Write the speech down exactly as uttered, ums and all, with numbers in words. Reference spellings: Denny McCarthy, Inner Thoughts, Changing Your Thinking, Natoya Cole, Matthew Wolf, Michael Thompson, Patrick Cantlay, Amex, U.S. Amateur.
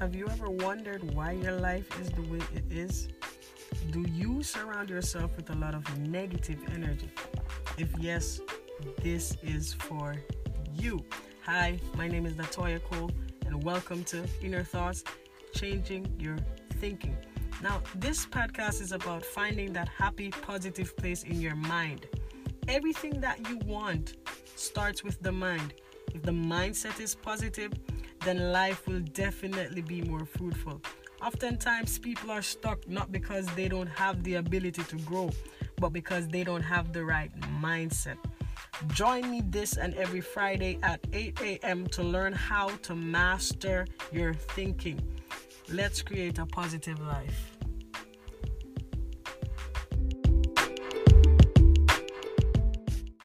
Have you ever wondered why your life is the way it is? Do you surround yourself with a lot of negative energy? If yes, this is for you. Hi, my name is Natoya Cole, and welcome to Inner Thoughts, Changing Your Thinking. Now, this podcast is about finding that happy, positive place in your mind. Everything that you want starts with the mind. If the mindset is positive, then life will definitely be more fruitful. Oftentimes, people are stuck not because they don't have the ability to grow, but because they don't have the right mindset. Join me this and every Friday at eight a.m. to learn how to master your thinking. Let's create a positive life.